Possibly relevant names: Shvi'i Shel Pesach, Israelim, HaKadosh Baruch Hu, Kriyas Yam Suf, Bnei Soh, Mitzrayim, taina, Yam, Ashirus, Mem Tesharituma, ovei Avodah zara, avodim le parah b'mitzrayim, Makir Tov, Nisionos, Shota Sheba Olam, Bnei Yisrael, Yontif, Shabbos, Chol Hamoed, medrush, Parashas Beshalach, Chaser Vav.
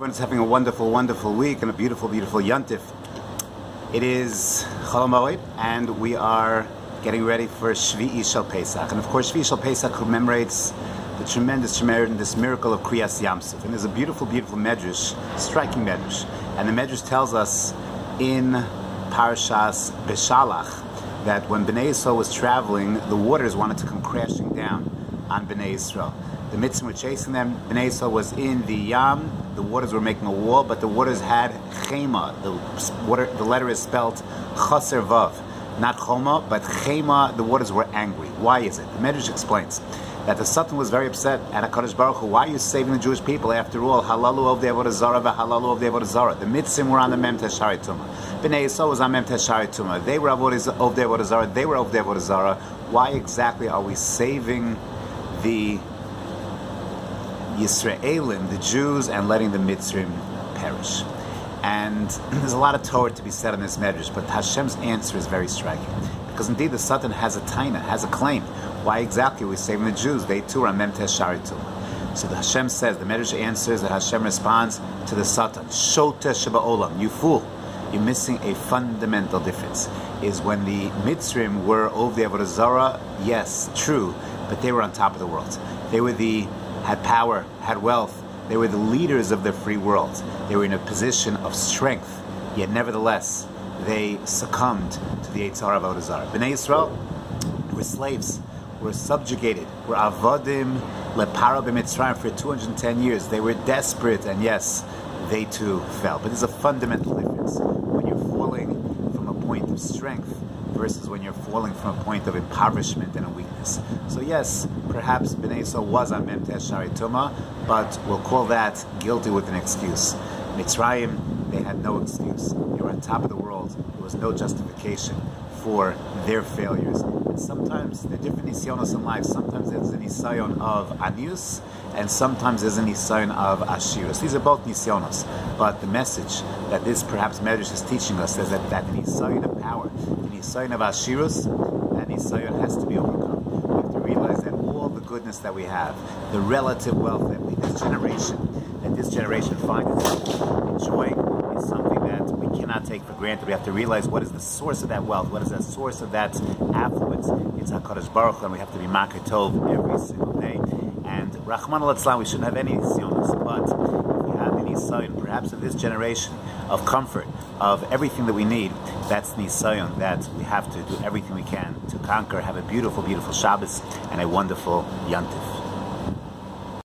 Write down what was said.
Everyone's having a wonderful, wonderful week and a beautiful, beautiful Yontif. It is Chol Hamoed, and we are getting ready for Shvi'i Shel Pesach. And of course, Shvi'i Shel Pesach commemorates the tremendous miracle of Kriyas Yam Suf. And there's a beautiful, beautiful medrush, striking medrush. And the medrush tells us in Parashas Beshalach that when Bnei Soh was traveling, the waters wanted to come crashing down on Bnei Yisrael. The Mitzim were chasing them. Bnei Soh was in the Yam. The waters were making a wall, but the waters had Chema. The letter is spelled Chaser Vav, not Choma, but Chema. The waters were angry. Why is it? The Medrash explains that the Sultan was very upset at HaKadosh Baruch Hu. Why are you saving the Jewish people? After all, halalu ovei Avodah zara v'halalu ovei Avodah zara. The Mitzim were on the Mem Tesharituma. Bnei Yisrael was on Mem Tesharituma. They were ovei Avodah zara. They were ovei Avodah zara. Why exactly are we saving the Israelim, the Jews, and letting the Mitzrim perish? And there's a lot of Torah to be said in this medrash, but Hashem's answer is very striking. Because indeed the Satan has a taina, has a claim. Why exactly are we saving the Jews? They too are memtieh Shari Tomah. So the Hashem says, the medrash answers, that Hashem responds to the Satan, Shota Sheba Olam, you fool. You're missing a fundamental difference. Is when the Mitzrim were ovei Avodah zara, yes, true, but they were on top of the world. They were had power, had wealth. They were the leaders of the free world. They were in a position of strength. Yet nevertheless, they succumbed to the Chaser Vav. Bnei Yisrael were slaves, were subjugated, were avodim le parah b'mitzrayim for 210 years. They were desperate, and yes, they too fell. But there's a fundamental difference when you're falling from a point of strength versus when you're falling from a point of impoverishment and a weakness. So yes, perhaps Bnei Soh was on memtieh Shari Tomah, but we'll call that guilty with an excuse. Mitzrayim, they had no excuse. They were on top of the world. There was no justification for their failures. And sometimes there are different Nisionos in life. Sometimes there's an Isayon of Anius, and sometimes there's an Isayon of Ashirus. These are both Nisionos. But the message that this perhaps medrash is teaching us is that an Isayon of power, an Isayon of Ashirus, that Isayon has to be overcome. We have to realize that all the goodness that we have, the relative wealth that this generation finds itself enjoying, something that we cannot take for granted. We have to realize what is the source of that wealth, what is the source of that affluence. It's HaKadosh Baruch Hu, and we have to be Makir Tov every single day. And Rachmana litzlan, we shouldn't have any Nisionos, but if we have any Nisayon, perhaps of this generation, of comfort, of everything that we need, that's Nisayon, that we have to do everything we can to conquer. Have a beautiful, beautiful Shabbos, and a wonderful Yontif.